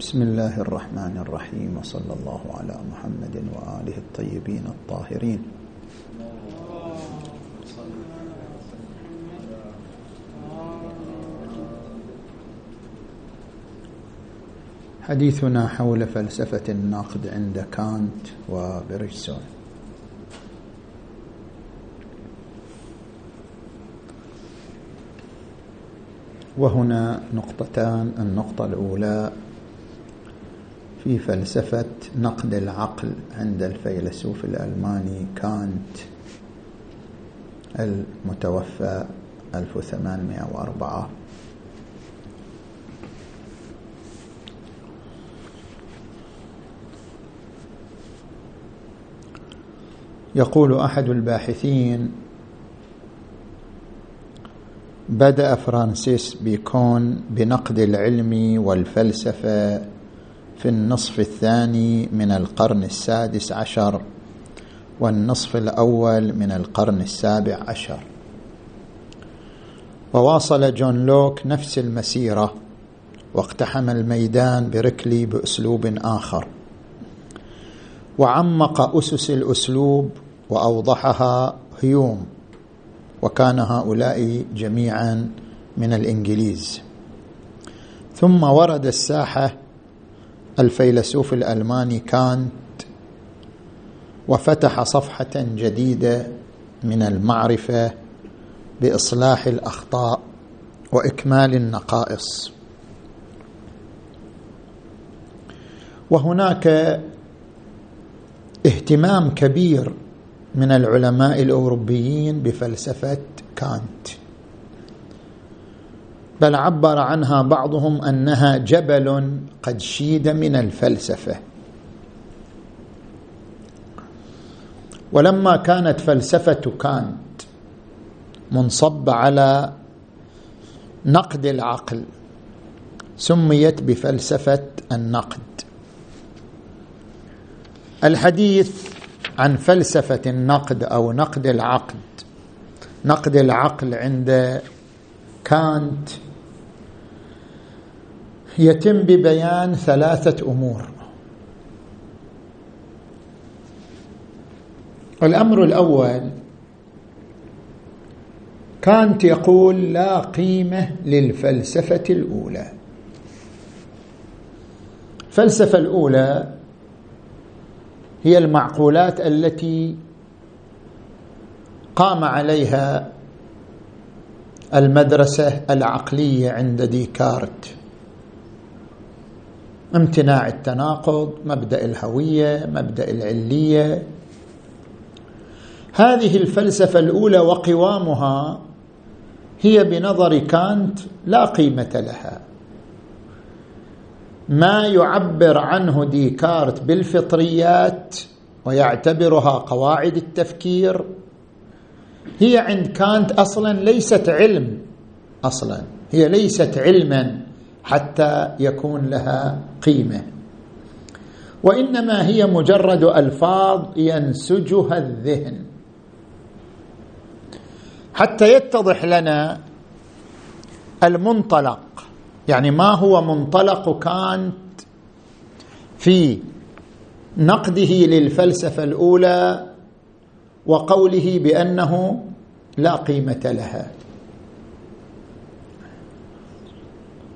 بسم الله الرحمن الرحيم، وصلى الله على محمد وآله الطيبين الطاهرين. حديثنا حول فلسفة النقد عند كانت وبرجسون. وهنا نقطتان: النقطة الأولى في فلسفة نقد العقل عند الفيلسوف الألماني كانت المتوفى 1804. يقول أحد الباحثين: بدأ فرانسيس بيكون بنقد العلم والفلسفة في النصف الثاني من القرن 16 والنصف الأول من القرن 17، وواصل جون لوك نفس المسيرة واقتحم الميدان بركلي بأسلوب آخر، وعمق أسس الأسلوب وأوضحها هيوم، وكان هؤلاء جميعا من الإنجليز. ثم ورد الساحة الفيلسوف الألماني كانت وفتح صفحة جديدة من المعرفة بإصلاح الأخطاء وإكمال النقائص. وهناك اهتمام كبير من العلماء الأوروبيين بفلسفة كانت، بل عبر عنها بعضهم أنها جبل قد شيد من الفلسفة. ولما كانت فلسفة كانت منصبة على نقد العقل سميت بفلسفة النقد. الحديث عن فلسفة النقد أو نقد العقل، نقد العقل عند كانت، يتم ببيان 3 أمور. الأمر الأول: كانت يقول لا قيمة للفلسفة الأولى. الفلسفة الأولى هي المعقولات التي قام عليها المدرسة العقلية عند ديكارت: امتناع التناقض، مبدأ الهوية، مبدأ العلية. هذه الفلسفة الأولى وقوامها هي بنظر كانت لا قيمة لها. ما يعبر عنه ديكارت بالفطريات ويعتبرها قواعد التفكير هي عند كانت أصلا ليست علم، أصلا هي ليست علما حتى يكون لها قيمة، وإنما هي مجرد ألفاظ ينسجها الذهن. حتى يتضح لنا المنطلق، يعني ما هو منطلق كانت في نقده للفلسفة الأولى وقوله بأنه لا قيمة لها.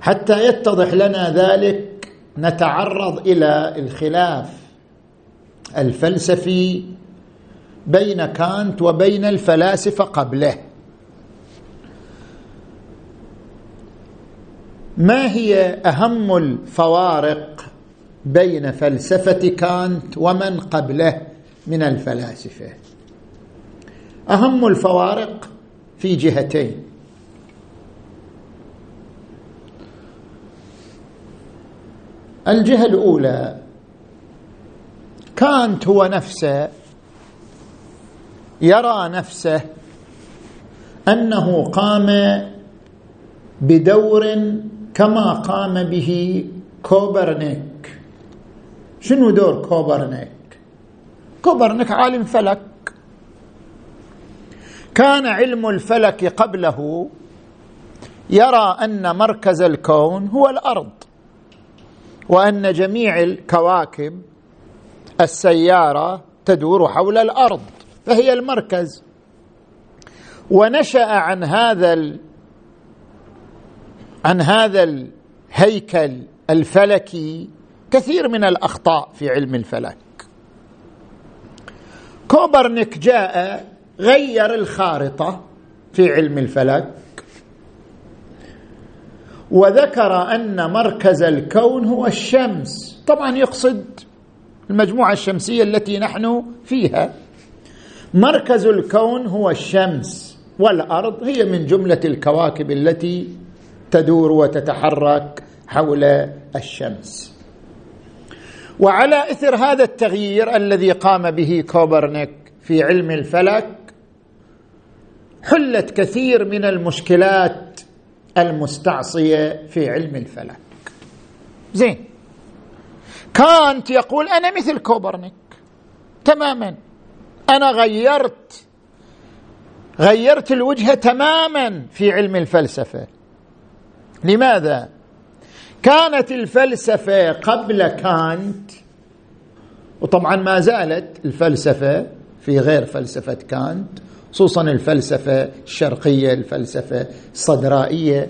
حتى يتضح لنا ذلك نتعرض إلى الخلاف الفلسفي بين كانت وبين الفلاسفة قبله. ما هي أهم الفوارق بين فلسفة كانت ومن قبله من الفلاسفة؟ أهم الفوارق في جهتين: الجهة الأولى، كانت هو نفسه يرى نفسه أنه قام بدور كما قام به كوبرنيك. شنو دور كوبرنيك؟ كوبرنيك عالم فلك، كان علم الفلك قبله يرى أن مركز الكون هو الأرض، وأن جميع الكواكب السيارة تدور حول الأرض، فهي المركز. ونشأ عن هذا الهيكل الفلكي كثير من الأخطاء في علم الفلك. كوبرنيك جاء غير الخارطة في علم الفلك، وذكر أن مركز الكون هو الشمس، طبعا يقصد المجموعة الشمسية التي نحن فيها. مركز الكون هو الشمس، والأرض هي من جملة الكواكب التي تدور وتتحرك حول الشمس. وعلى إثر هذا التغيير الذي قام به كوبرنيك في علم الفلك، حلت كثير من المشكلات المستعصية في علم الفلك. زين، كانت يقول أنا مثل كوبرنيك تماما، أنا غيرت الوجهة تماما في علم الفلسفة. لماذا؟ كانت الفلسفة قبل كانت، وطبعا ما زالت الفلسفة في غير فلسفة كانت، خصوصا الفلسفة الشرقية، الفلسفة الصدرائية،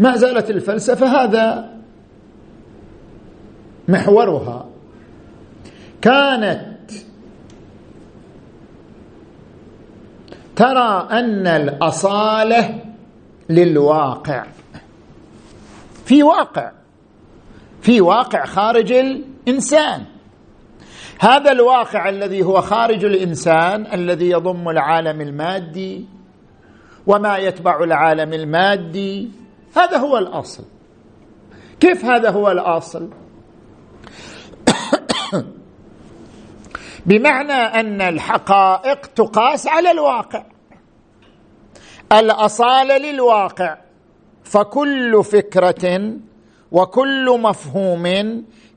ما زالت الفلسفة هذا محورها. كانت ترى أن الأصالة للواقع، في واقع خارج الإنسان. هذا الواقع الذي هو خارج الإنسان، الذي يضم العالم المادي وما يتبع العالم المادي، هذا هو الأصل. كيف هذا هو الأصل؟ بمعنى أن الحقائق تقاس على الواقع، الأصالة للواقع، فكل فكرة وكل مفهوم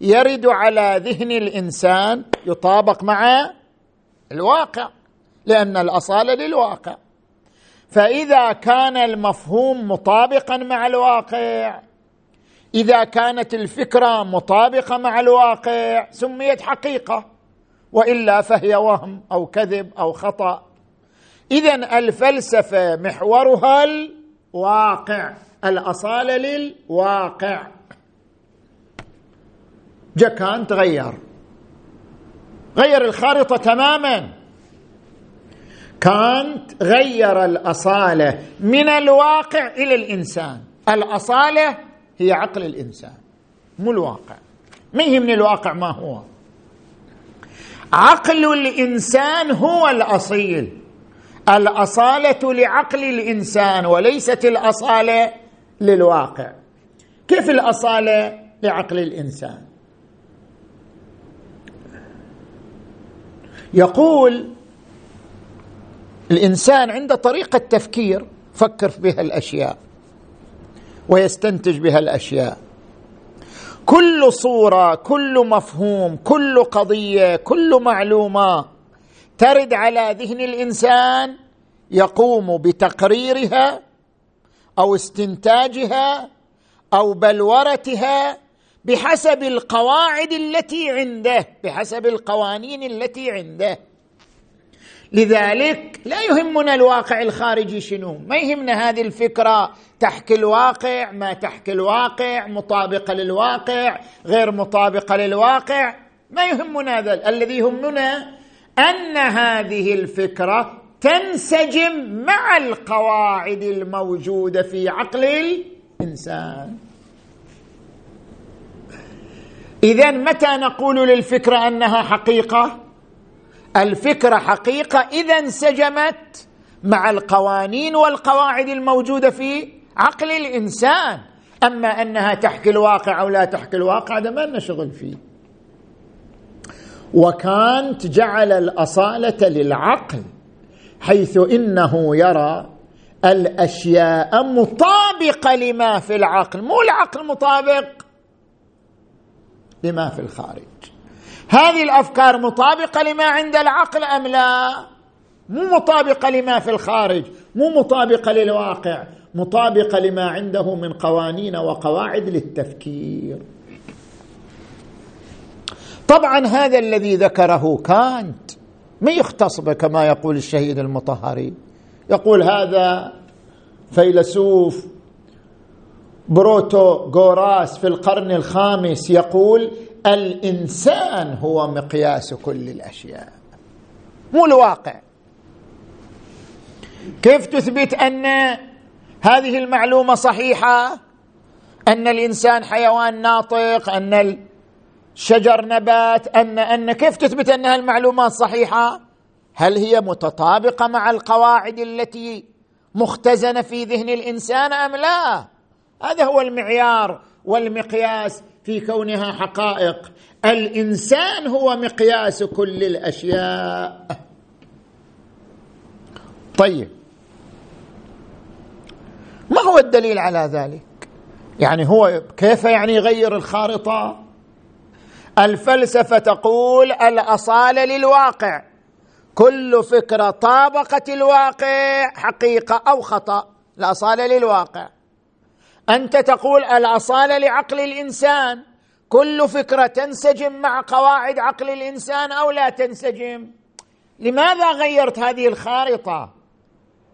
يرد على ذهن الإنسان يطابق مع الواقع، لأن الأصالة للواقع. فإذا كان المفهوم مطابقا مع الواقع، إذا كانت الفكرة مطابقة مع الواقع، سميت حقيقة، وإلا فهي وهم أو كذب أو خطأ. إذن الفلسفة محورها الواقع، الأصالة للواقع. جاكانت غير الخارطة تماما. كانت غير الأصالة من الواقع إلى الإنسان. الأصالة هي عقل الإنسان، مو الواقع، ما يهمني الواقع ما هو. عقل الإنسان هو الأصيل، الأصالة لعقل الإنسان وليست الأصالة للواقع. كيف الأصالة لعقل الإنسان؟ يقول الإنسان عنده طريقة تفكير، فكر بها الأشياء ويستنتج بها الأشياء. كل صورة، كل مفهوم، كل قضية، كل معلومة ترد على ذهن الإنسان يقوم بتقريرها أو استنتاجها أو بلورتها بحسب القواعد التي عنده، بحسب القوانين التي عنده. لذلك لا يهمنا الواقع الخارجي شنو، ما يهمنا هذه الفكرة تحكي الواقع ما تحكي الواقع، مطابقة للواقع غير مطابقة للواقع، ما يهمنا هذا. الذي يهمنا أن هذه الفكرة تنسجم مع القواعد الموجودة في عقل الإنسان. إذن متى نقول للفكرة أنها حقيقة؟ الفكرة حقيقة إذا انسجمت مع القوانين والقواعد الموجودة في عقل الإنسان. أما أنها تحكي الواقع أو لا تحكي الواقع، هذا ما نشغل فيه. وكانت جعل الأصالة للعقل، حيث إنه يرى الأشياء مطابقة لما في العقل، مو العقل مطابق لما في الخارج. هذه الأفكار مطابقة لما عند العقل أم لا؟ مو مطابقة لما في الخارج، مو مطابقة للواقع، مطابقة لما عنده من قوانين وقواعد للتفكير. طبعا هذا الذي ذكره كانت ما يختص به كما يقول الشهيد المطهري، يقول هذا فيلسوف بروتو غوراس في القرن الخامس يقول الإنسان هو مقياس كل الأشياء، مو الواقع. كيف تثبت أن هذه المعلومة صحيحة؟ أن الإنسان حيوان ناطق، أن الشجر نبات، أن كيف تثبت أن هذه المعلومات صحيحة؟ هل هي متطابقة مع القواعد التي مختزنة في ذهن الإنسان أم لا؟ هذا هو المعيار والمقياس في كونها حقائق. الإنسان هو مقياس كل الأشياء. طيب ما هو الدليل على ذلك؟ يعني هو كيف يعني يغير الخارطة؟ الفلسفة تقول الأصالة للواقع، كل فكرة طابقت الواقع حقيقة أو خطأ، الأصالة للواقع. أنت تقول الأصالة لعقل الإنسان، كل فكرة تنسجم مع قواعد عقل الإنسان أو لا تنسجم. لماذا غيرت هذه الخارطة؟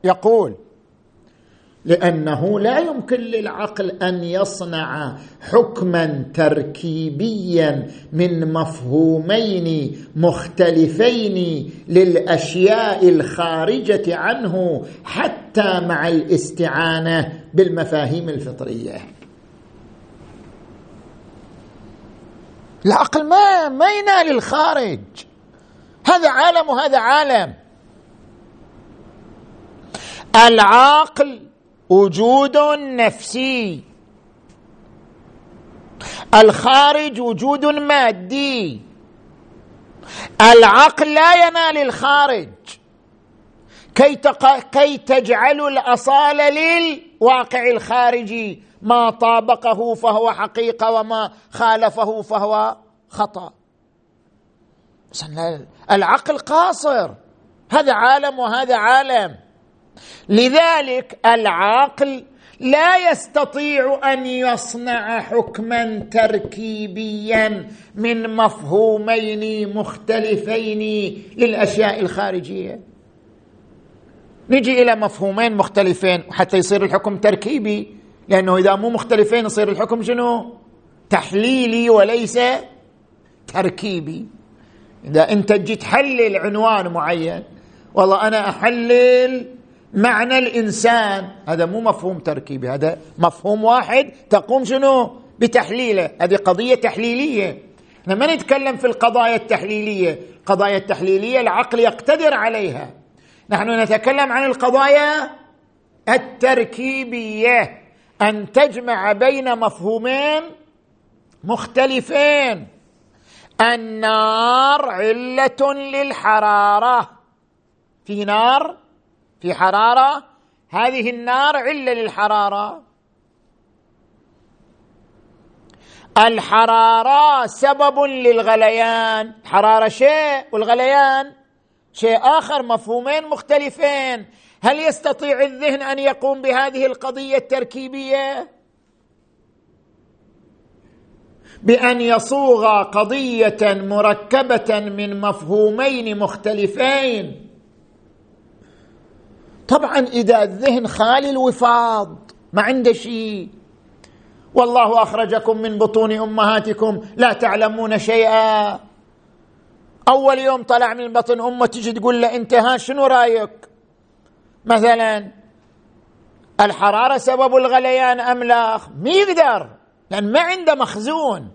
يقول لأنه لا يمكن للعقل أن يصنع حكما تركيبيا من مفهومين مختلفين للأشياء الخارجة عنه حتى مع الاستعانة بالمفاهيم الفطرية. العقل ما ينال الخارج، هذا عالم وهذا عالم. العقل وجود نفسي، الخارج وجود مادي. العقل لا ينال الخارج كي تجعل الأصالة للواقع الخارجي، ما طابقه فهو حقيقة وما خالفه فهو خطأ. العقل قاصر، هذا عالم وهذا عالم. لذلك العقل لا يستطيع أن يصنع حكما تركيبيا من مفهومين مختلفين للأشياء الخارجية. نجي إلى مفهومين مختلفين حتى يصير الحكم تركيبي، لأنه إذا مو مختلفين يصير الحكم شنو؟ تحليلي وليس تركيبي. إذا أنت جيت تحلل عنوان معين، والله أنا أحلل معنى الإنسان، هذا مو مفهوم تركيبي، هذا مفهوم واحد تقوم شنو بتحليله، هذه قضية تحليلية. لما نتكلم في القضايا التحليلية، قضايا التحليلية العقل يقتدر عليها، نحن نتكلم عن القضايا التركيبية، أن تجمع بين مفهومين مختلفين. النار علة للحرارة، في نار في حرارة، هذه النار علة للحرارة. الحرارة سبب للغليان، حرارة شيء والغليان شيء آخر، مفهومين مختلفين. هل يستطيع الذهن أن يقوم بهذه القضية التركيبية؟ بأن يصوغ قضية مركبة من مفهومين مختلفين؟ طبعا إذا الذهن خالي الوفاض ما عنده شيء. والله أخرجكم من بطون أمهاتكم لا تعلمون شيئا، أول يوم طلع من بطن أمه تجي تقول له أنت ها شنو رأيك مثلا؟ الحرارة سبب الغليان أم لا؟ ما يقدر، لأن ما عنده مخزون.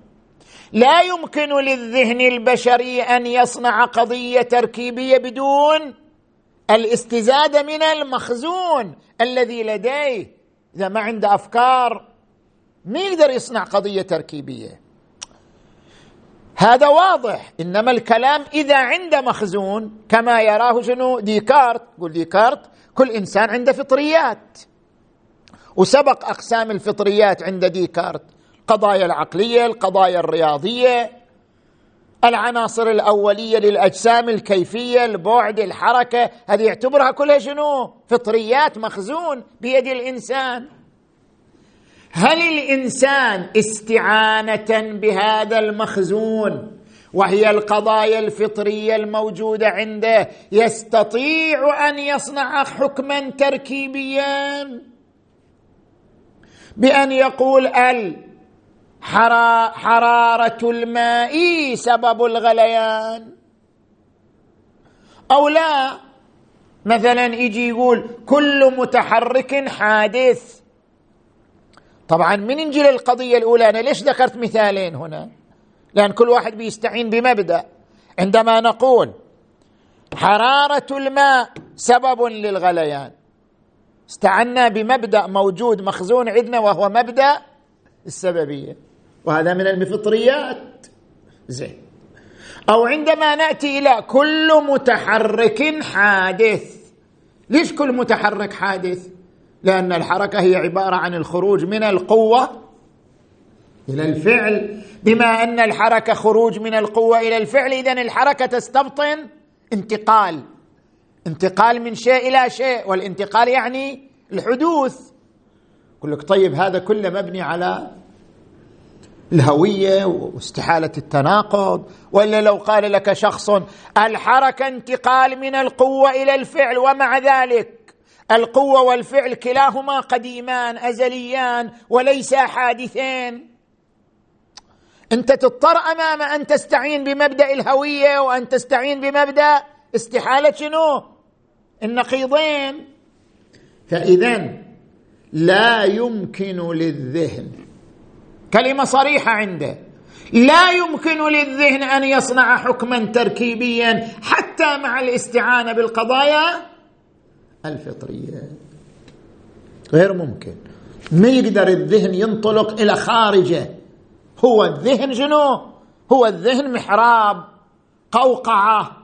لا يمكن للذهن البشري أن يصنع قضية تركيبية بدون الاستزادة من المخزون الذي لديه. إذا ما عنده أفكار ما يقدر يصنع قضية تركيبية، هذا واضح. إنما الكلام إذا عنده مخزون كما يراه شنو ديكارت، يقول ديكارت كل إنسان عنده فطريات، وسبق أقسام الفطريات عند ديكارت، القضايا العقلية، القضايا الرياضية، العناصر الأولية للأجسام، الكيفية، البعد، الحركة، هذه يعتبرها كلها شنو؟ فطريات، مخزون بيد الإنسان. هل الإنسان استعانة بهذا المخزون وهي القضايا الفطرية الموجودة عنده يستطيع أن يصنع حكما تركيبيا بأن يقول حرارة الماء سبب الغليان؟ أو لا، مثلا يجي يقول كل متحرك حادث. طبعا من نجي للقضية الأولى، أنا ليش ذكرت مثالين هنا؟ لأن كل واحد بيستعين بمبدأ. عندما نقول حرارة الماء سبب للغليان، استعنا بمبدأ موجود مخزون عندنا وهو مبدأ السببية، وهذا من الفطريات. زين. أو عندما نأتي إلى كل متحرك حادث، ليش كل متحرك حادث؟ لأن الحركة هي عبارة عن الخروج من القوة إلى الفعل، بما أن الحركة خروج من القوة إلى الفعل، إذن الحركة تستبطن انتقال من شيء إلى شيء، والانتقال يعني الحدوث. أقول لك طيب هذا كله مبني على الهوية واستحالة التناقض، ولا لو قال لك شخص الحركة انتقال من القوة إلى الفعل ومع ذلك القوة والفعل كلاهما قديمان أزليان وليس حادثين، أنت تضطر أمام أن تستعين بمبدأ الهوية وأن تستعين بمبدأ استحالة شنو؟ النقيضين. فإذن لا يمكن للذهن، كلمة صريحة عنده، لا يمكن للذهن أن يصنع حكما تركيبيا حتى مع الاستعانة بالقضايا الفطرية، غير ممكن. ما يقدر الذهن ينطلق إلى خارجه. هو الذهن شنو؟ هو الذهن محراب، قوقعة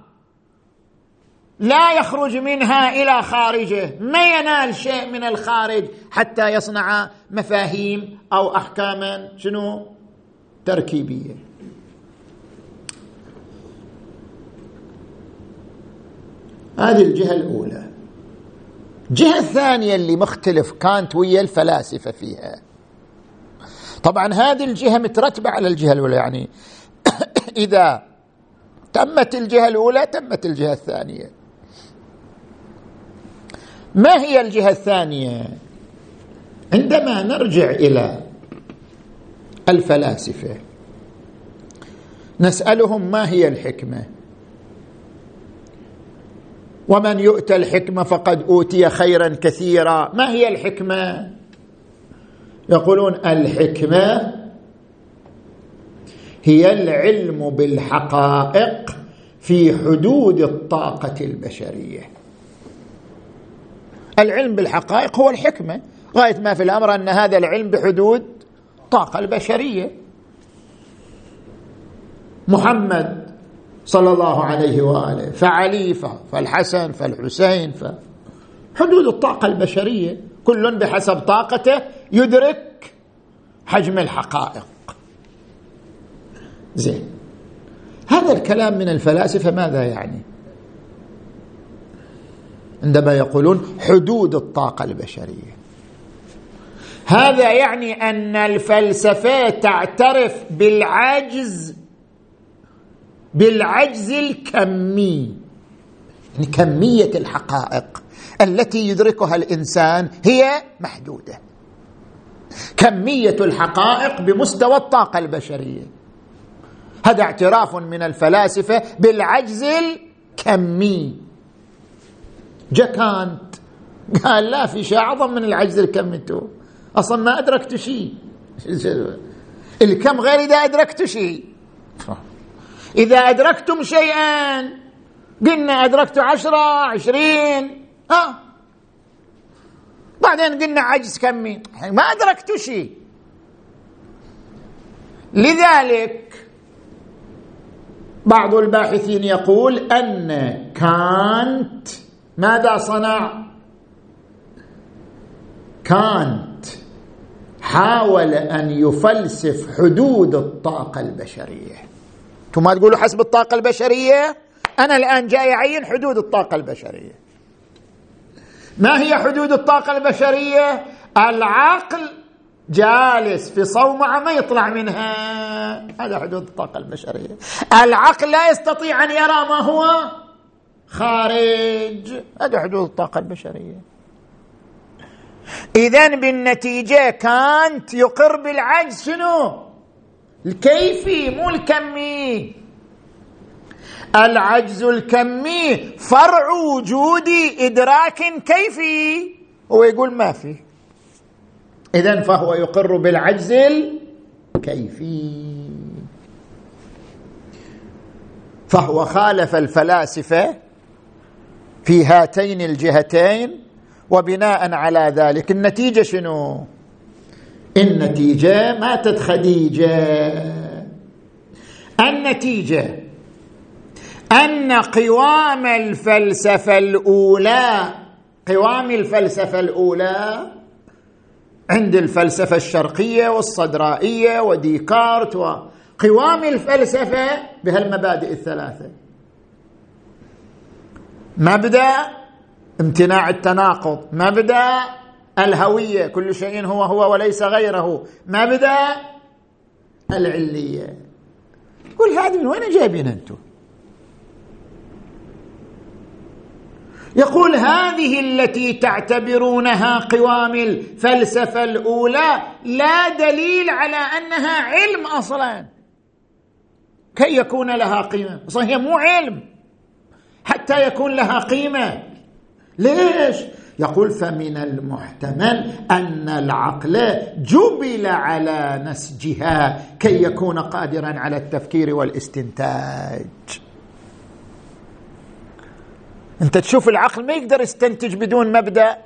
لا يخرج منها إلى خارجه، ما ينال شيء من الخارج حتى يصنع مفاهيم أو أحكاما شنو؟ تركيبية. هذه الجهة الأولى. الجهة الثانية اللي مختلف كانت ويا الفلاسفة فيها، طبعا هذه الجهة مترتبة على الجهة الأولى، يعني إذا تمت الجهة الأولى تمت الجهة الثانية. ما هي الجهة الثانية؟ عندما نرجع إلى الفلاسفة نسألهم ما هي الحكمة، ومن يؤتى الحكمة فقد أوتي خيرا كثيرا. ما هي الحكمة؟ يقولون الحكمة هي العلم بالحقائق في حدود الطاقة البشرية. العلم بالحقائق هو الحكمة، غاية ما في الأمر أن هذا العلم بحدود الطاقة البشرية. محمد صلى الله عليه وآله، فعلي، فالحسن، فالحسين، حدود الطاقة البشرية، كل بحسب طاقته يدرك حجم الحقائق. زين، هذا الكلام من الفلاسفة ماذا يعني؟ عندما يقولون حدود الطاقة البشرية، هذا يعني أن الفلسفة تعترف بالعجز الكمي، يعني كمية الحقائق التي يدركها الإنسان هي محدودة، كمية الحقائق بمستوى الطاقة البشرية. هذا اعتراف من الفلاسفة بالعجز الكمي. جاء كانت قال لا، في شيء أعظم من العجز الكمي، أصلا ما أدركت شيء، الكم غير إذا أدركت شيء. إذا أدركتم شيئا، قلنا أدركت 10 20، بعدين قلنا عجز كمي، ما أدركت شيء. لذلك بعض الباحثين يقول أن كانت ماذا صنع؟ كانت حاول أن يفلسف حدود الطاقة البشرية. وما تقولوا حسب الطاقة البشرية. أنا الآن جاي أعين حدود الطاقة البشرية. ما هي حدود الطاقة البشرية؟ العقل جالس في صومعة ما يطلع منها، هذا حدود الطاقة البشرية. العقل لا يستطيع أن يرى ما هو خارج، هذا حدود الطاقة البشرية. إذن بالنتيجة كانت يقر بالعجز، شنو؟ الكيفي مو الكمي. العجز الكمي فرع وجود إدراك كيفي، هو يقول ما فيه، إذن فهو يقر بالعجز الكيفي. فهو خالف الفلاسفة في هاتين الجهتين، وبناء على ذلك النتيجة شنو؟ النتيجة ماتت خديجة. النتيجة أن قوام الفلسفة الأولى، قوام الفلسفة الأولى عند الفلسفة الشرقية والصدرائية وديكارت، وقوام الفلسفة بهالمبادئ الثلاثة: مبدأ امتناع التناقض، مبدأ الهوية كل شيء هو هو وليس غيره، مبدأ العلية. كل هذا من وين جايبين أنتم؟ يقول هذه التي تعتبرونها قوام الفلسفة الأولى لا دليل على أنها علم أصلا كي يكون لها قيمة، أصلا هي مو علم حتى يكون لها قيمة. ليش؟ يقول فمن المحتمل أن العقل جبل على نسجها كي يكون قادرا على التفكير والاستنتاج. أنت تشوف العقل ما يقدر يستنتج بدون مبدأ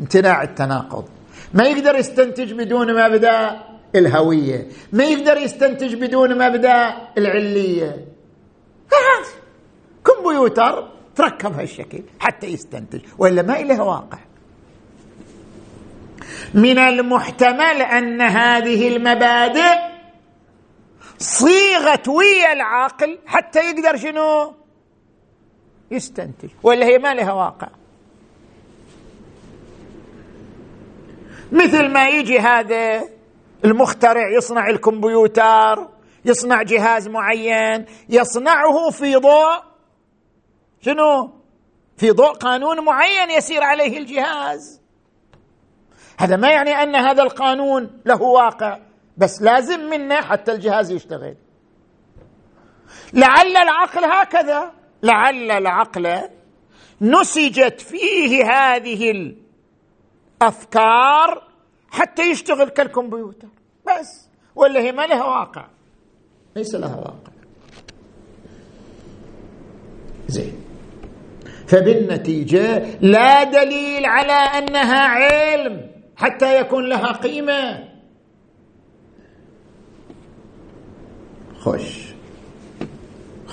امتناع التناقض، ما يقدر يستنتج بدون مبدأ الهوية، ما يقدر يستنتج بدون مبدأ العلية. كمبيوتر تركب هالشكل حتى يستنتج، وإلا ما إله واقع. من المحتمل أن هذه المبادئ صيغت ويا العقل حتى يقدر شنو؟ يستنتج، وإلا هي ما لها واقع. مثل ما يجي هذا المخترع يصنع الكمبيوتر، يصنع جهاز معين، يصنعه في ضوء شنو؟ في ضوء قانون معين يسير عليه الجهاز. هذا ما يعني أن هذا القانون له واقع، بس لازم منه حتى الجهاز يشتغل. لعل العقل هكذا، لعل العقل نسجت فيه هذه الأفكار حتى يشتغل كالكمبيوتر بس، ولا هي ما لها واقع، ليس لها واقع. زين، فبالنتيجة لا دليل على أنها علم حتى يكون لها قيمة. خوش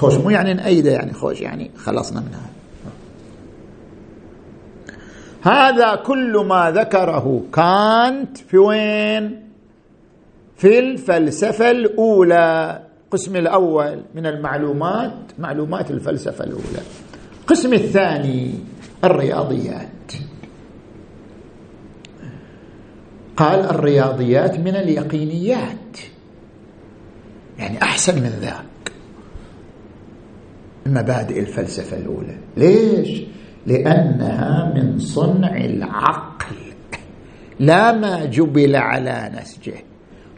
مو يعني نأيده، يعني خوش يعني خلصنا منها. هذا كل ما ذكره كانت في وين؟ في الفلسفة الأولى. قسم الأول من المعلومات، معلومات الفلسفة الأولى. قسم الثاني الرياضيات. قال الرياضيات من اليقينيات، يعني أحسن من ذاك مبادئ الفلسفة الأولى. ليش؟ لأنها من صنع العقل لا ما جبل على نسجه.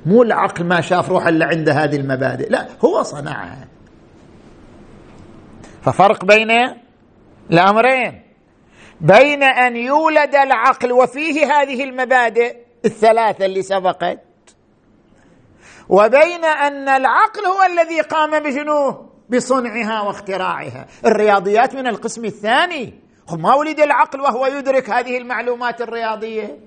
مو العقل ما شاف روح اللي عنده هذه المبادئ، لا، هو صنعها. ففرق بين الأمرين، بين أن يولد العقل وفيه هذه المبادئ الثلاثة اللي سبقت، وبين أن العقل هو الذي قام بجنوه بصنعها واختراعها. الرياضيات من القسم الثاني، ما ولد العقل وهو يدرك هذه المعلومات الرياضية،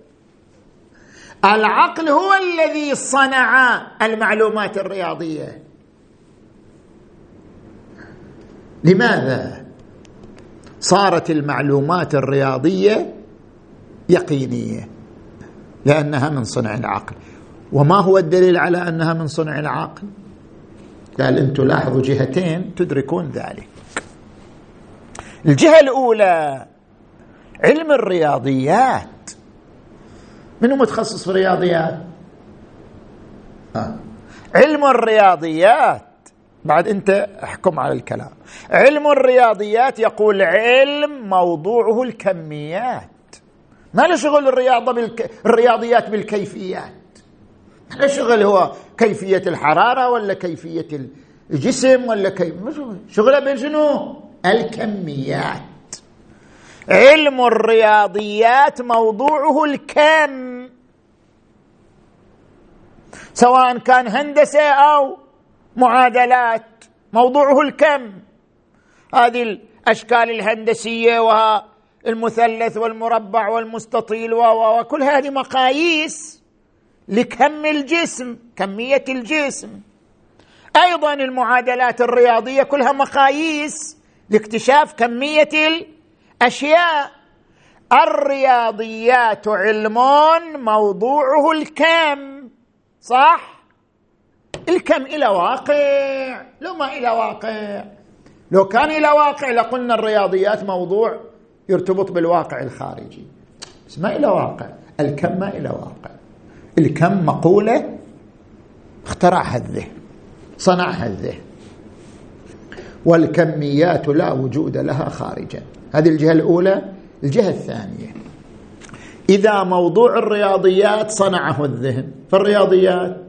العقل هو الذي صنع المعلومات الرياضية. لماذا؟ صارت المعلومات الرياضية يقينية لأنها من صنع العقل. وما هو الدليل على أنها من صنع العقل؟ قال أنتم لاحظوا جهتين تدركون ذلك. الجهة الأولى علم الرياضيات. من هو متخصص في الرياضيات؟ علم الرياضيات، بعد أنت أحكم على الكلام. علم الرياضيات يقول علم موضوعه الكميات، ما له شغل الرياضة الرياضيات بالكيفيات، ما له شغل هو كيفية الحرارة ولا كيفية الجسم ولا شغله بين شنو؟ الكميات. علم الرياضيات موضوعه الكم، سواء كان هندسة أو معادلات موضوعه الكم. هذه الأشكال الهندسية والمثلث والمربع والمستطيل وكل هذه مقاييس لكم الجسم، كمية الجسم. أيضا المعادلات الرياضية كلها مقاييس لاكتشاف كمية الأشياء. الرياضيات علم موضوعه الكم، صح؟ الكم إلى واقع لو ما إلى واقع، لو كان إلى واقع لقلنا الرياضيات موضوع يرتبط بالواقع الخارجي، بس ما إلى واقع. الكم ما إلى واقع، الكم مقولة اخترعها الذهن، صنعها الذهن، والكميات لا وجود لها خارجا. هذه الجهة الأولى. الجهة الثانية، إذا موضوع الرياضيات صنعه الذهن، فالرياضيات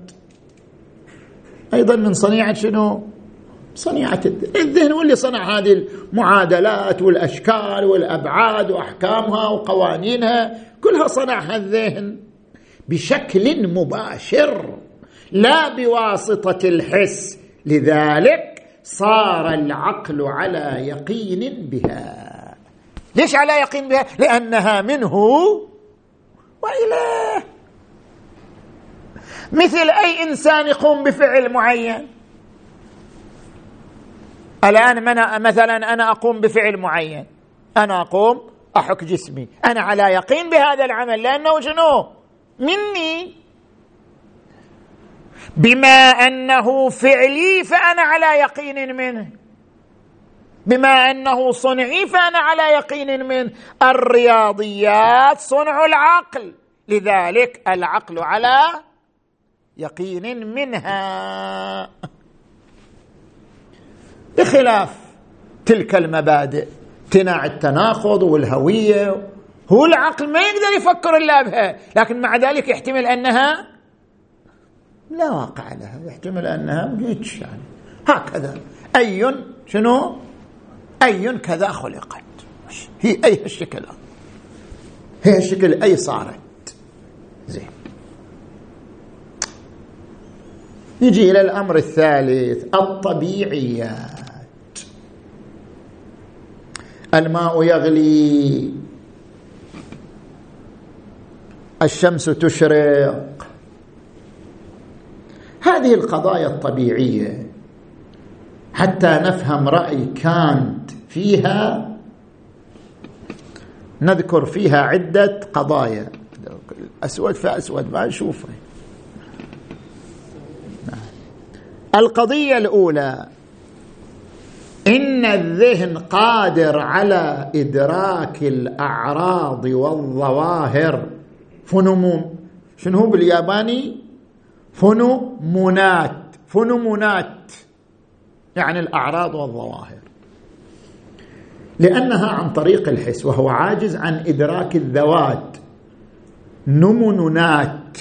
أيضا من صنيعة شنو؟ صنيعة الذهن، واللي صنع هذه المعادلات والأشكال والأبعاد وأحكامها وقوانينها كلها صنعها الذهن بشكل مباشر لا بواسطة الحس، لذلك صار العقل على يقين بها. ليش على يقين بها؟ لأنها منه وإله، مثل أي إنسان يقوم بفعل معين. الآن مثلا أنا أقوم بفعل معين، أنا أقوم أحك جسمي، أنا على يقين بهذا العمل لأنه شنو؟ مني. بما أنه فعلي فأنا على يقين منه، بما أنه صنعي فأنا على يقين منه. الرياضيات صنع العقل، لذلك العقل على يقين منها، بخلاف تلك المبادئ امتناع التناقض والهوية. هو العقل ما يقدر يفكر إلا بها، لكن مع ذلك يحتمل أنها لا واقع لها، يحتمل أنها يعني هكذا أي شنو أي كذا خلقت، هي أي الشكل، هي الشكل أي صارت. زين، نجي إلى الأمر الثالث، الطبيعيات. الماء يغلي، الشمس تشرق، هذه القضايا الطبيعية. حتى نفهم رأي كانت فيها نذكر فيها عدة قضايا. أسود فأسود ما نشوفه. القضية الأولى، إن الذهن قادر على إدراك الأعراض والظواهر. فنومون شنو بالياباني؟ فنومونات. فنومونات يعني الأعراض والظواهر، لأنها عن طريق الحس وهو عاجز عن إدراك الذوات. نمونونات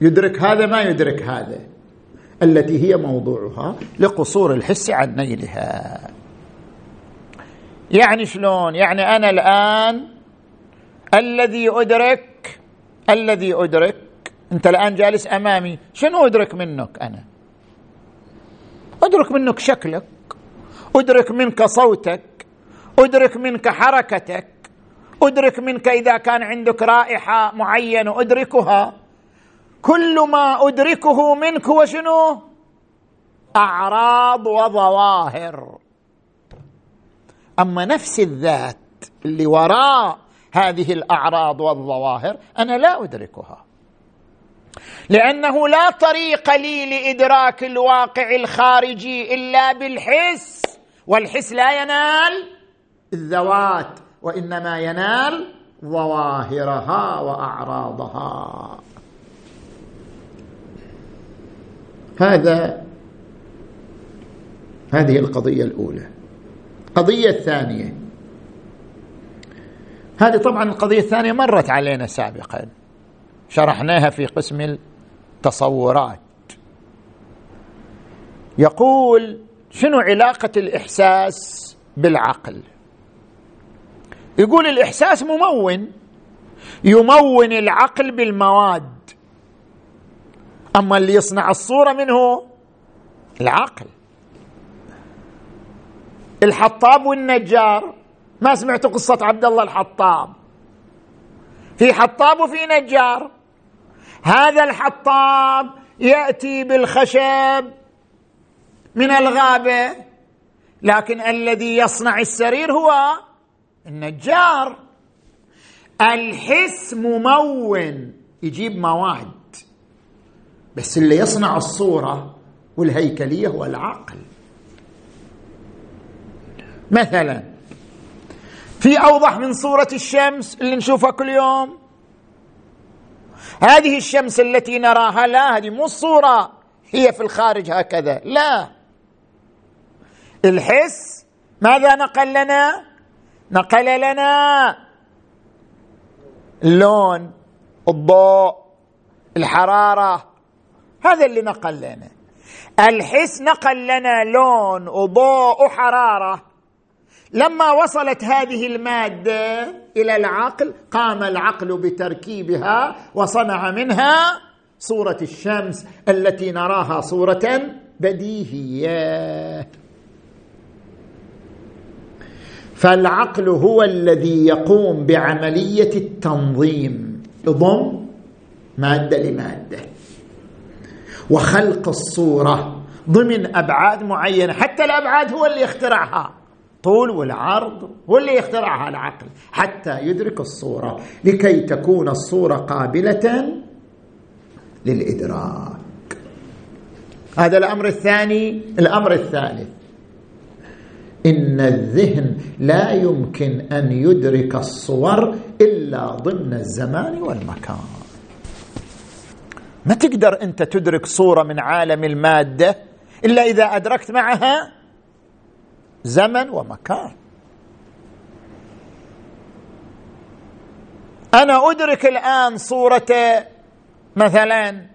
يدرك هذا ما يدرك هذا، التي هي موضوعها لقصور الحس عن نيلها. يعني شلون؟ يعني أنا الآن الذي أدرك أنت الآن جالس أمامي، شنو أدرك منك؟ أنا أدرك منك شكلك، أدرك منك صوتك، أدرك منك حركتك، أدرك منك إذا كان عندك رائحة معينة أدركها. كل ما أدركه منك هو شنو؟ أعراض وظواهر. أما نفس الذات اللي وراء هذه الأعراض والظواهر أنا لا أدركها، لأنه لا طريق لي لإدراك الواقع الخارجي إلا بالحس، والحس لا ينال الذوات وإنما ينال ظواهرها وأعراضها. هذه القضية الأولى. القضية الثانية، هذه طبعا القضية الثانية مرت علينا سابقا، شرحناها في قسم التصورات. يقول شنو علاقة الإحساس بالعقل؟ يقول الإحساس ممون، يمون العقل بالمواد، أما اللي يصنع الصورة منه العقل. الحطاب والنجار، ما سمعتوا قصة عبد الله الحطاب؟ في حطاب وفي نجار. هذا الحطاب يأتي بالخشب من الغابة، لكن الذي يصنع السرير هو النجار. الحس ممون يجيب مواد، بس اللي يصنع الصورة والهيكلية هو العقل. مثلا في أوضح من صورة الشمس اللي نشوفها كل يوم، هذه الشمس التي نراها، لا هذه مو الصورة، هي في الخارج هكذا، لا، الحس ماذا نقل لنا؟ نقل لنا اللون، الضوء، الحرارة، هذا اللي نقل لنا الحس. نقل لنا لون وضوء وحرارة، لما وصلت هذه المادة إلى العقل قام العقل بتركيبها وصنع منها صورة الشمس التي نراها صورة بديهية. فالعقل هو الذي يقوم بعملية التنظيم، يضم مادة لمادة وخلق الصورة ضمن أبعاد معينة، حتى الأبعاد هو اللي يخترعها، طول والعرض هو اللي يخترعها العقل حتى يدرك الصورة، لكي تكون الصورة قابلة للإدراك. هذا الأمر الثاني. الأمر الثالث، إن الذهن لا يمكن أن يدرك الصور إلا ضمن الزمان والمكان. ما تقدر أنت تدرك صورة من عالم المادة إلا إذا أدركت معها زمن ومكان. أنا أدرك الآن صورة مثلا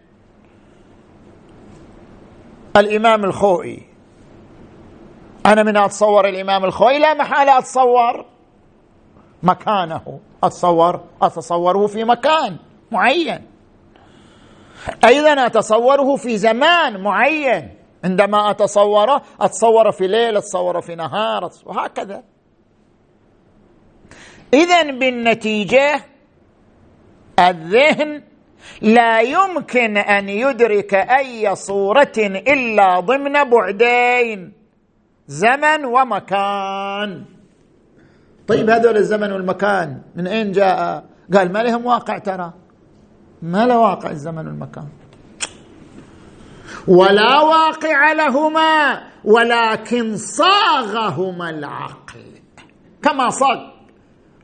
الإمام الخوئي، أنا من أتصور الإمام الخوئي لا محالة أتصور مكانه، أتصوره في مكان معين، أيضا أتصوره في زمان معين، عندما أتصوره أتصوره في ليل، أتصوره في نهار، وهكذا. إذن بالنتيجة الذهن لا يمكن أن يدرك أي صورة إلا ضمن بعدين، زمن ومكان. طيب هذول الزمن والمكان من أين جاء؟ قال ما لهم واقع، ترى ما له واقع الزمن والمكان، ولا واقع لهما، ولكن صاغهما العقل كما صاغ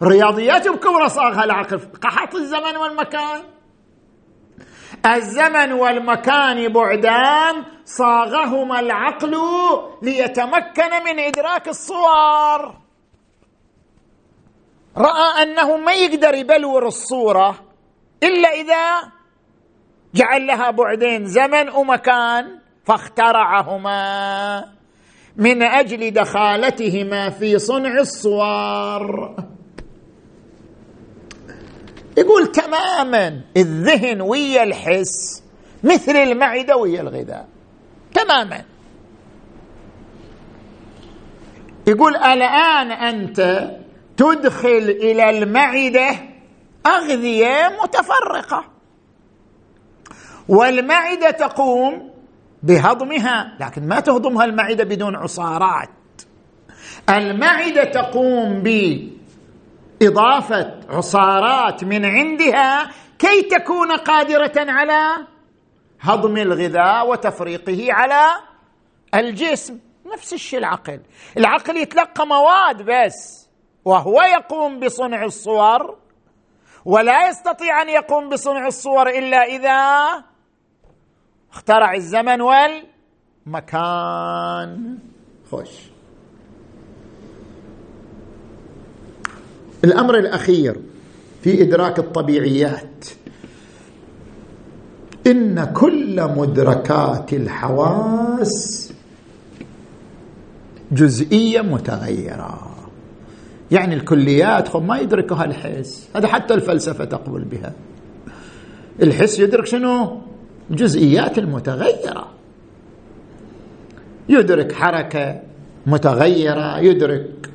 رياضيات الكورة، صاغها العقل، قحط الزمن والمكان. الزمن والمكان بعدان، صاغهما العقل ليتمكن من إدراك الصور. رأى أنه ما يقدر يبلور الصورة إلا إذا جعل لها بعدين زمن ومكان، فاخترعهما من أجل دخالتهما في صنع الصور. يقول تماما الذهن ويا الحس مثل المعدة ويا الغذاء تماما. يقول الآن أنت تدخل إلى المعدة أغذية متفرقة، والمعدة تقوم بهضمها، لكن ما تهضمها المعدة بدون عصارات، المعدة تقوم بإضافة عصارات من عندها كي تكون قادرة على هضم الغذاء وتفريقه على الجسم. نفس الشيء العقل، العقل يتلقى مواد بس، وهو يقوم بصنع الصور، ولا يستطيع أن يقوم بصنع الصور إلا إذا اخترع الزمن والمكان. خوش. الأمر الأخير في إدراك الطبيعيات، إن كل مدركات الحواس جزئية متغيرة. يعني الكليات خب ما يدركها الحس، هذا حتى الفلسفة تقبل بها. الحس يدرك شنو؟ جزئيات المتغيرة، يدرك حركة متغيرة، يدرك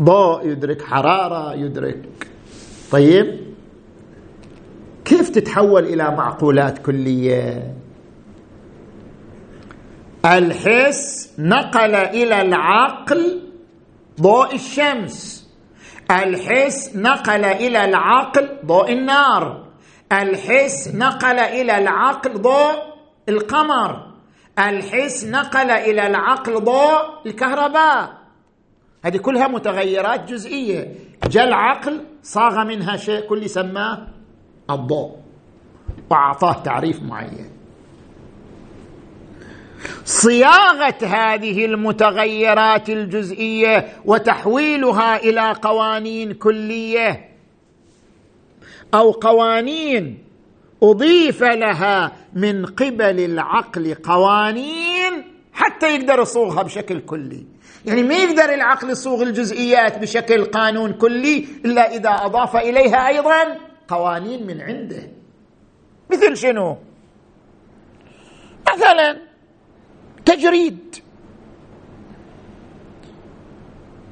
ضوء، يدرك حرارة، يدرك. طيب كيف تتحول إلى معقولات كلية؟ الحس نقل إلى العقل ضوء الشمس، الحس نقل إلى العقل ضوء النار، الحس نقل إلى العقل ضوء القمر، الحس نقل إلى العقل ضوء الكهرباء. هذه كلها متغيرات جزئية، جاء العقل صاغ منها شيء كل سماه الضوء وأعطاه تعريف معين. صياغة هذه المتغيرات الجزئية وتحويلها إلى قوانين كلية أو قوانين أضيف لها من قبل العقل قوانين حتى يقدر يصوغها بشكل كلي. يعني ما يقدر العقل يصوغ الجزئيات بشكل قانون كلي إلا إذا أضاف إليها أيضا قوانين من عنده. مثل شنو؟ مثلا تجريد،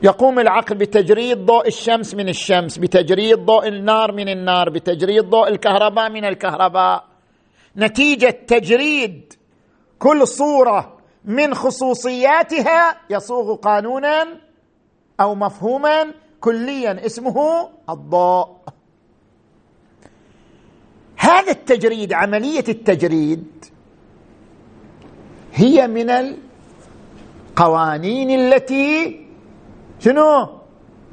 يقوم العقل بتجريد ضوء الشمس من الشمس، بتجريد ضوء النار من النار، بتجريد ضوء الكهرباء من الكهرباء. نتيجة تجريد كل صورة من خصوصياتها يصوغ قانونا أو مفهوما كليا اسمه الضوء. هذا التجريد، عملية التجريد، هي من القوانين التي شنو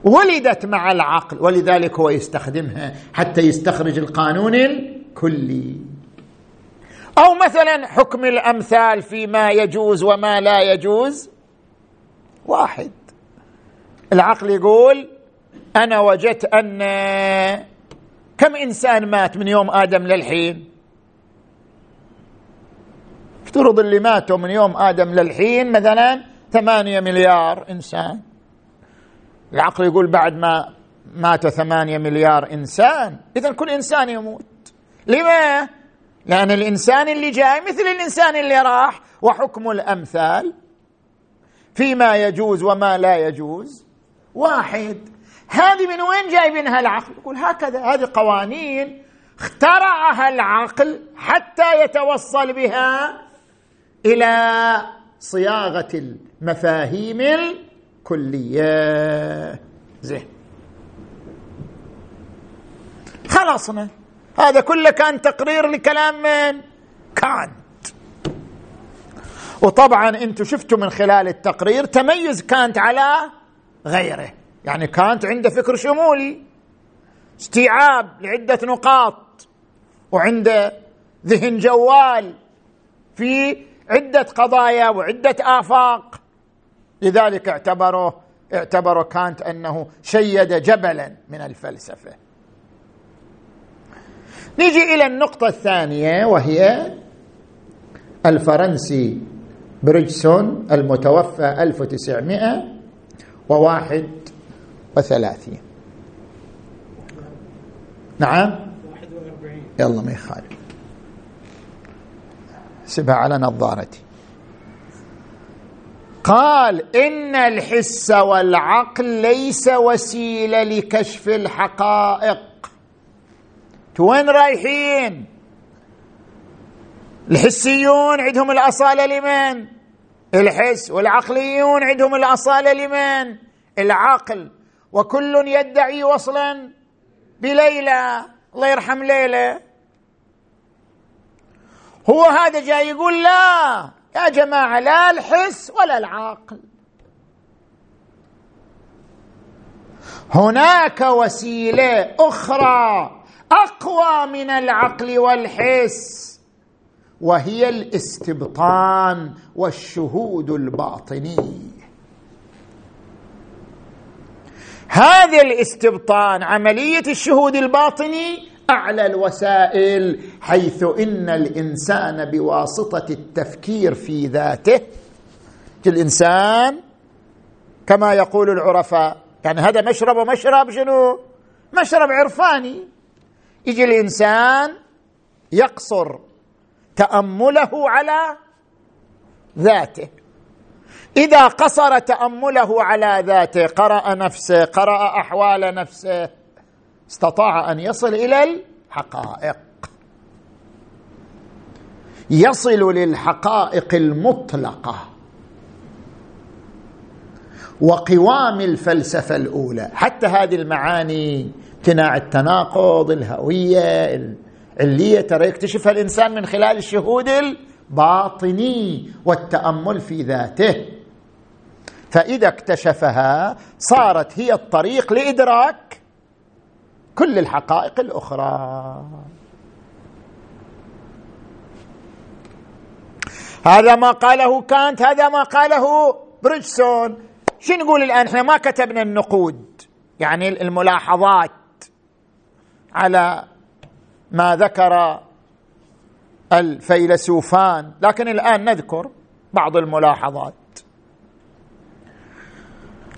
ولدت مع العقل، ولذلك هو يستخدمها حتى يستخرج القانون الكلي. أو مثلا حكم الأمثال فيما يجوز وما لا يجوز. واحد، العقل يقول أنا وجدت أن كم إنسان مات من يوم آدم للحين؟ افترض اللي ماتوا من يوم آدم للحين مثلا 8 مليار إنسان. العقل يقول بعد ما ماتوا 8 مليار إنسان، إذن كل إنسان يموت. لما؟ لأن الإنسان اللي جاي مثل الإنسان اللي راح. وحكم الأمثال فيما يجوز وما لا يجوز واحد، هذه من وين جايبينها العقل؟ يقول هكذا، هذه قوانين اخترعها العقل حتى يتوصل بها إلى صياغة المفاهيم الكلية. زين، خلصنا. هذا كله كان تقرير لكلام من؟ كانت. وطبعا انتم شفتوا من خلال التقرير تميز كانت على غيره. يعني كانت عنده فكر شمولي، استيعاب لعدة نقاط، وعنده ذهن جوال في عدة قضايا وعدة آفاق. لذلك اعتبروا كانت أنه شيد جبلا من الفلسفة. نيجي إلى النقطة الثانية، وهي الفرنسي بريجسون المتوفى 1931. نعم، 41. يلا ما يخالف، سبها على نظارتي. قال إن الحس والعقل ليس وسيلة لكشف الحقائق. وين رايحين؟ الحسيون عندهم الأصالة لمن؟ الحس. والعقليون عندهم الأصالة لمن؟ العقل. وكل يدعي وصلا بليلى. الله يرحم ليلى. هو هذا جاي يقول لا يا جماعة، لا الحس ولا العقل، هناك وسيلة أخرى أقوى من العقل والحس، وهي الاستبطان والشهود الباطني. هذا الاستبطان، عملية الشهود الباطني، أعلى الوسائل، حيث إن الإنسان بواسطة التفكير في ذاته، الإنسان كما يقول العرفاء، يعني هذا مشرب شنو؟ مشرب عرفاني. يجي الإنسان يقصر تأمله على ذاته، إذا قصر تأمله على ذاته، قرأ نفسه، قرأ أحوال نفسه، استطاع أن يصل إلى الحقائق، يصل للحقائق المطلقة وقوام الفلسفة الأولى. حتى هذه المعاني، امتناع التناقض، الهوية، علية، ترى يكتشفها الإنسان من خلال الشهود الباطني والتأمل في ذاته. فإذا اكتشفها صارت هي الطريق لإدراك كل الحقائق الأخرى. هذا ما قاله كانت، هذا ما قاله بريجسون. شو نقول الآن؟ احنا ما كتبنا النقود، يعني الملاحظات على ما ذكر الفيلسوفان، لكن الآن نذكر بعض الملاحظات.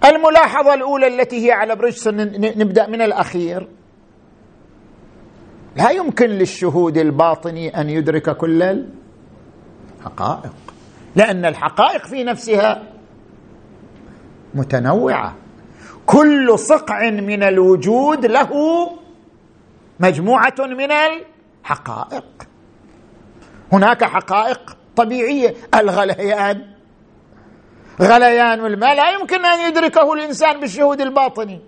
الملاحظة الأولى التي هي على بريجسون، نبدأ من الأخير: لا يمكن للشهود الباطني أن يدرك كل الحقائق، لأن الحقائق في نفسها متنوعة، كل صقع من الوجود له مجموعة من الحقائق. هناك حقائق طبيعية، الغليان، غليان الماء لا يمكن أن يدركه الإنسان بالشهود الباطني،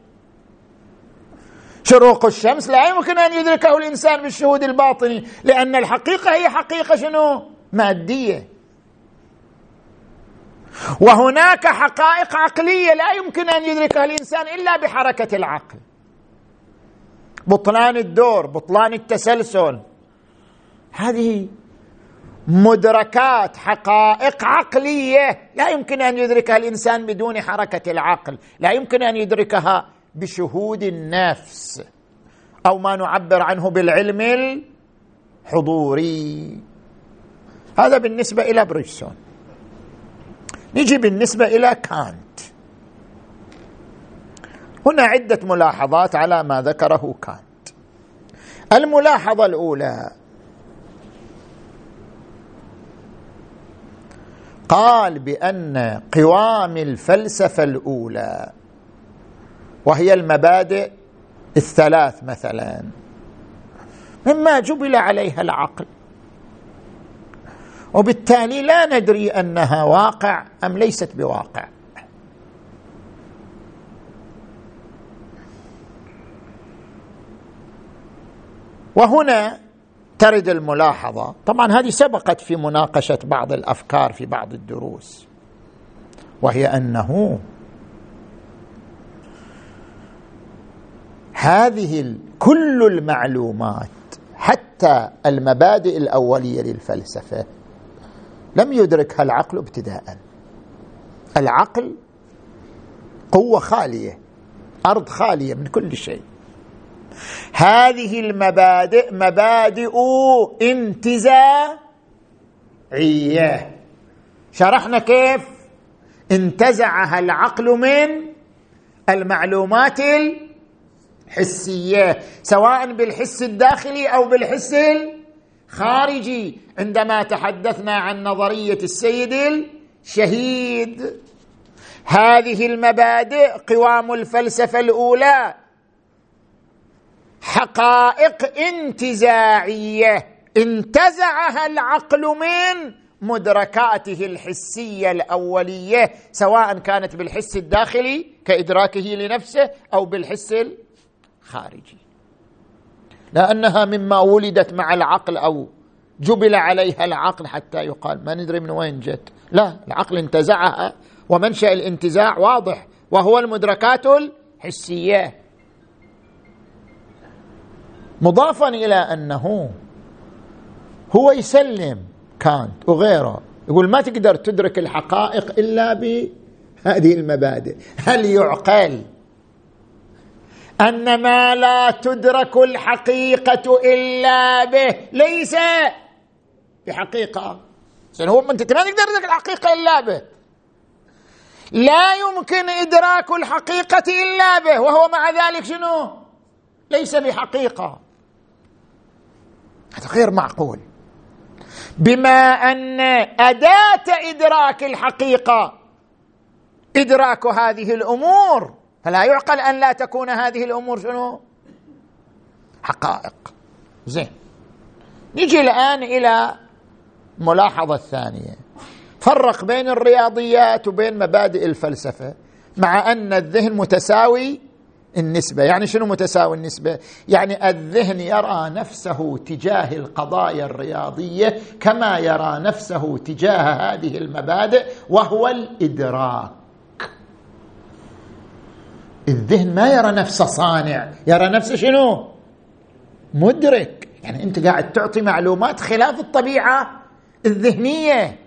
شروق الشمس لا يمكن أن يدركه الإنسان بالشهود الباطني، لأن الحقيقة هي حقيقة شنو؟ مادية. وهناك حقائق عقلية لا يمكن أن يدركها الإنسان إلا بحركة العقل، بطلان الدور، بطلان التسلسل، هذه مدركات، حقائق عقلية لا يمكن أن يدركها الإنسان بدون حركة العقل، لا يمكن أن يدركها بشهود النفس، أو ما نعبر عنه بالعلم الحضوري. هذا بالنسبة إلى بريجسون. نجي بالنسبة إلى كانت، هنا عدة ملاحظات على ما ذكره كانت. الملاحظة الأولى، قال بأن قوام الفلسفة الأولى، وهي المبادئ الثلاث مثلا، مما جبل عليها العقل، وبالتالي لا ندري أنها واقع أم ليست بواقع. وهنا ترد الملاحظة، طبعا هذه سبقت في مناقشة بعض الأفكار في بعض الدروس، وهي أنه هذه كل المعلومات حتى المبادئ الأولية للفلسفة لم يدركها العقل ابتداء. العقل قوة خالية، أرض خالية من كل شيء. هذه المبادئ مبادئ انتزاعية، شرحنا كيف انتزعها العقل من المعلومات الحسية، سواء بالحس الداخلي أو بالحس الخارجي، عندما تحدثنا عن نظرية السيد الشهيد. هذه المبادئ قوام الفلسفة الأولى حقائق انتزاعية، انتزعها العقل من مدركاته الحسية الأولية، سواء كانت بالحس الداخلي كإدراكه لنفسه أو بالحس الخارجي. لأنها مما ولدت مع العقل أو جبل عليها العقل حتى يقال ما ندري من وين جت. لا، العقل انتزعها، ومنشأ الانتزاع واضح وهو المدركات الحسية. مضافا إلى أنه هو يسلم كانت وغيره، يقول ما تقدر تدرك الحقائق إلا بهذه المبادئ. هل يعقل أن ما لا تدرك الحقيقة إلا به ليس بحقيقة؟ هو أنت ما تقدر تدرك الحقيقة إلا به، لا يمكن إدراك الحقيقة إلا به، وهو مع ذلك شنو؟ ليس بحقيقة. هذا غير معقول. بما أن أداة إدراك الحقيقة إدراك هذه الأمور، فلا يعقل أن لا تكون هذه الأمور شنو؟ حقائق. زين، نجي الآن إلى ملاحظة الثانية. فرق بين الرياضيات وبين مبادئ الفلسفة، مع أن الذهن متساوي النسبة. يعني شنو متساوي النسبة؟ يعني الذهن يرى نفسه تجاه القضايا الرياضية كما يرى نفسه تجاه هذه المبادئ، وهو الإدراك. الذهن ما يرى نفسه صانع، يرى نفسه شنو؟ مدرك. يعني أنت قاعد تعطي معلومات خلاف الطبيعة الذهنية.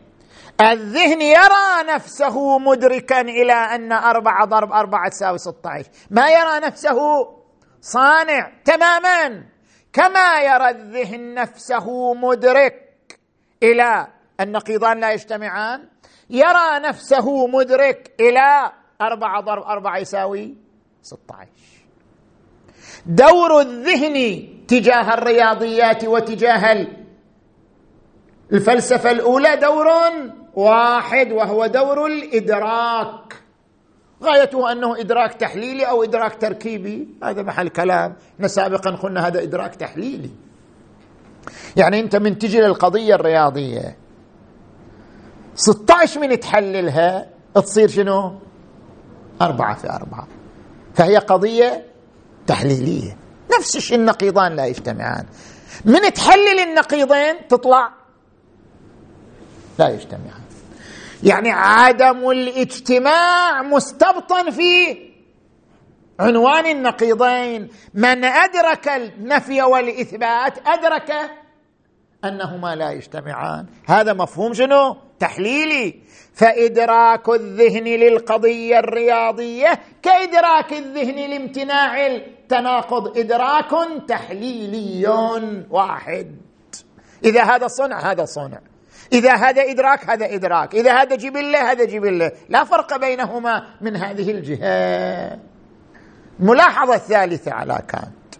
الذهن يرى نفسه مدركا إلى أن 4 × 4 = 16، ما يرى نفسه صانع تماما، كما يرى الذهن نفسه مدرك إلى أن نقيضان لا يجتمعان، يرى نفسه مدرك إلى 4 × 4 = 16. دور الذهن تجاه الرياضيات وتجاه الفلسفة الأولى دور واحد، وهو دور الإدراك، غايته أنه إدراك تحليلي أو إدراك تركيبي. هذا محل كلام، سابقا قلنا هذا إدراك تحليلي. يعني أنت من تجي للقضية الرياضية 16 من تحللها تصير شنو؟ 4 في 4، فهي قضية تحليلية. نفس الشيء النقيضان لا يجتمعان، من تحلل النقيضين تطلع لا يجتمعان. يعني عدم الاجتماع مستبطن في عنوان النقيضين. من أدرك النفي والإثبات أدرك أنهما لا يجتمعان. هذا مفهوم شنو؟ تحليلي. فإدراك الذهن للقضية الرياضية كإدراك الذهن لامتناع التناقض إدراك تحليلي واحد. إذا هذا صنع هذا صنع، إذا هذا إدراك هذا إدراك، إذا هذا جبلة هذا جبلة، لا فرق بينهما من هذه الجهة. ملاحظة الثالثة على كانت،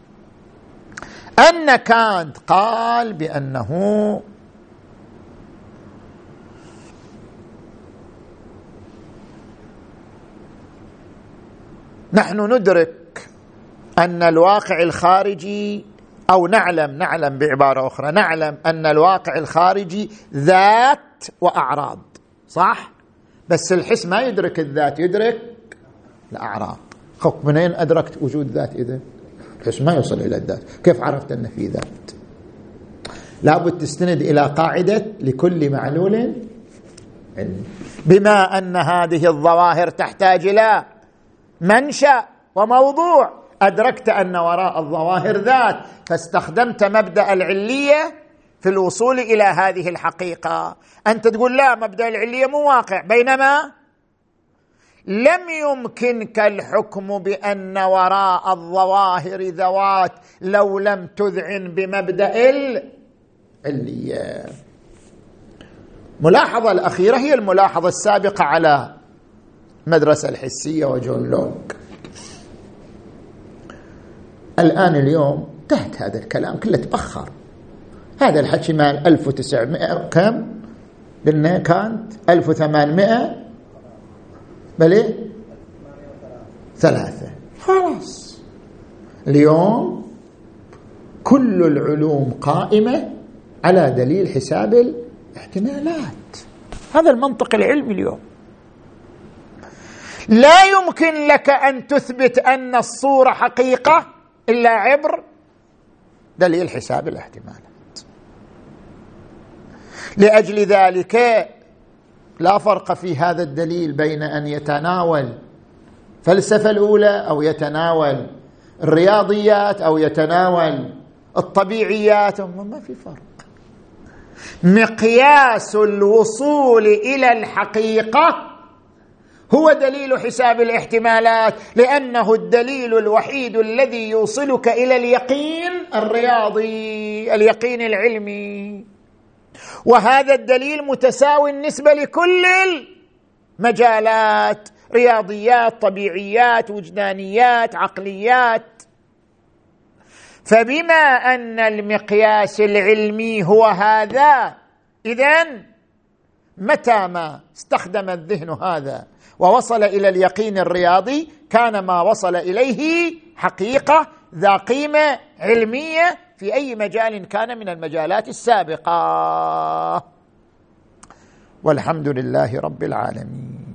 أن كانت قال بأنه نحن ندرك أن الواقع الخارجي، أو نعلم بعبارة أخرى، نعلم أن الواقع الخارجي ذات وأعراض، صح؟ بس الحس ما يدرك الذات، يدرك الأعراض. خب منين أدركت وجود ذات إذا؟ الحس ما يوصل إلى الذات، كيف عرفت أن في ذات؟ لابد تستند إلى قاعدة لكل معلول علم. بما أن هذه الظواهر تحتاج إلى منشأ وموضوع، أدركت أن وراء الظواهر ذات، فاستخدمت مبدأ العلية في الوصول إلى هذه الحقيقة. أنت تقول لا، مبدأ العلية مو واقع، بينما لم يمكنك الحكم بأن وراء الظواهر ذوات لو لم تذعن بمبدأ العلية. الملاحظة الأخيرة هي الملاحظة السابقة على مدرسة الحسية وجون لوك. الآن اليوم تحت هذا الكلام كله تبخر، هذا الحكي مال 1900 كم؟ لأنه كانت 1800 بلي 3 خلاص. اليوم كل العلوم قائمة على دليل حساب الاحتمالات. هذا المنطق العلمي اليوم. لا يمكن لك أن تثبت أن الصورة حقيقة إلا عبر دليل حساب الاحتمالات. لأجل ذلك لا فرق في هذا الدليل بين أن يتناول فلسفة الأولى أو يتناول الرياضيات أو يتناول الطبيعيات، ما في فرق. مقياس الوصول إلى الحقيقة هو دليل حساب الاحتمالات، لأنه الدليل الوحيد الذي يوصلك إلى اليقين الرياضي، اليقين العلمي، وهذا الدليل متساوي النسبة لكل المجالات، رياضيات، طبيعيات، وجدانيات، عقليات. فبما أن المقياس العلمي هو هذا، إذن متى ما استخدم الذهن هذا ووصل إلى اليقين الرياضي كان ما وصل إليه حقيقة ذا قيمة علمية في أي مجال كان من المجالات السابقة. والحمد لله رب العالمين.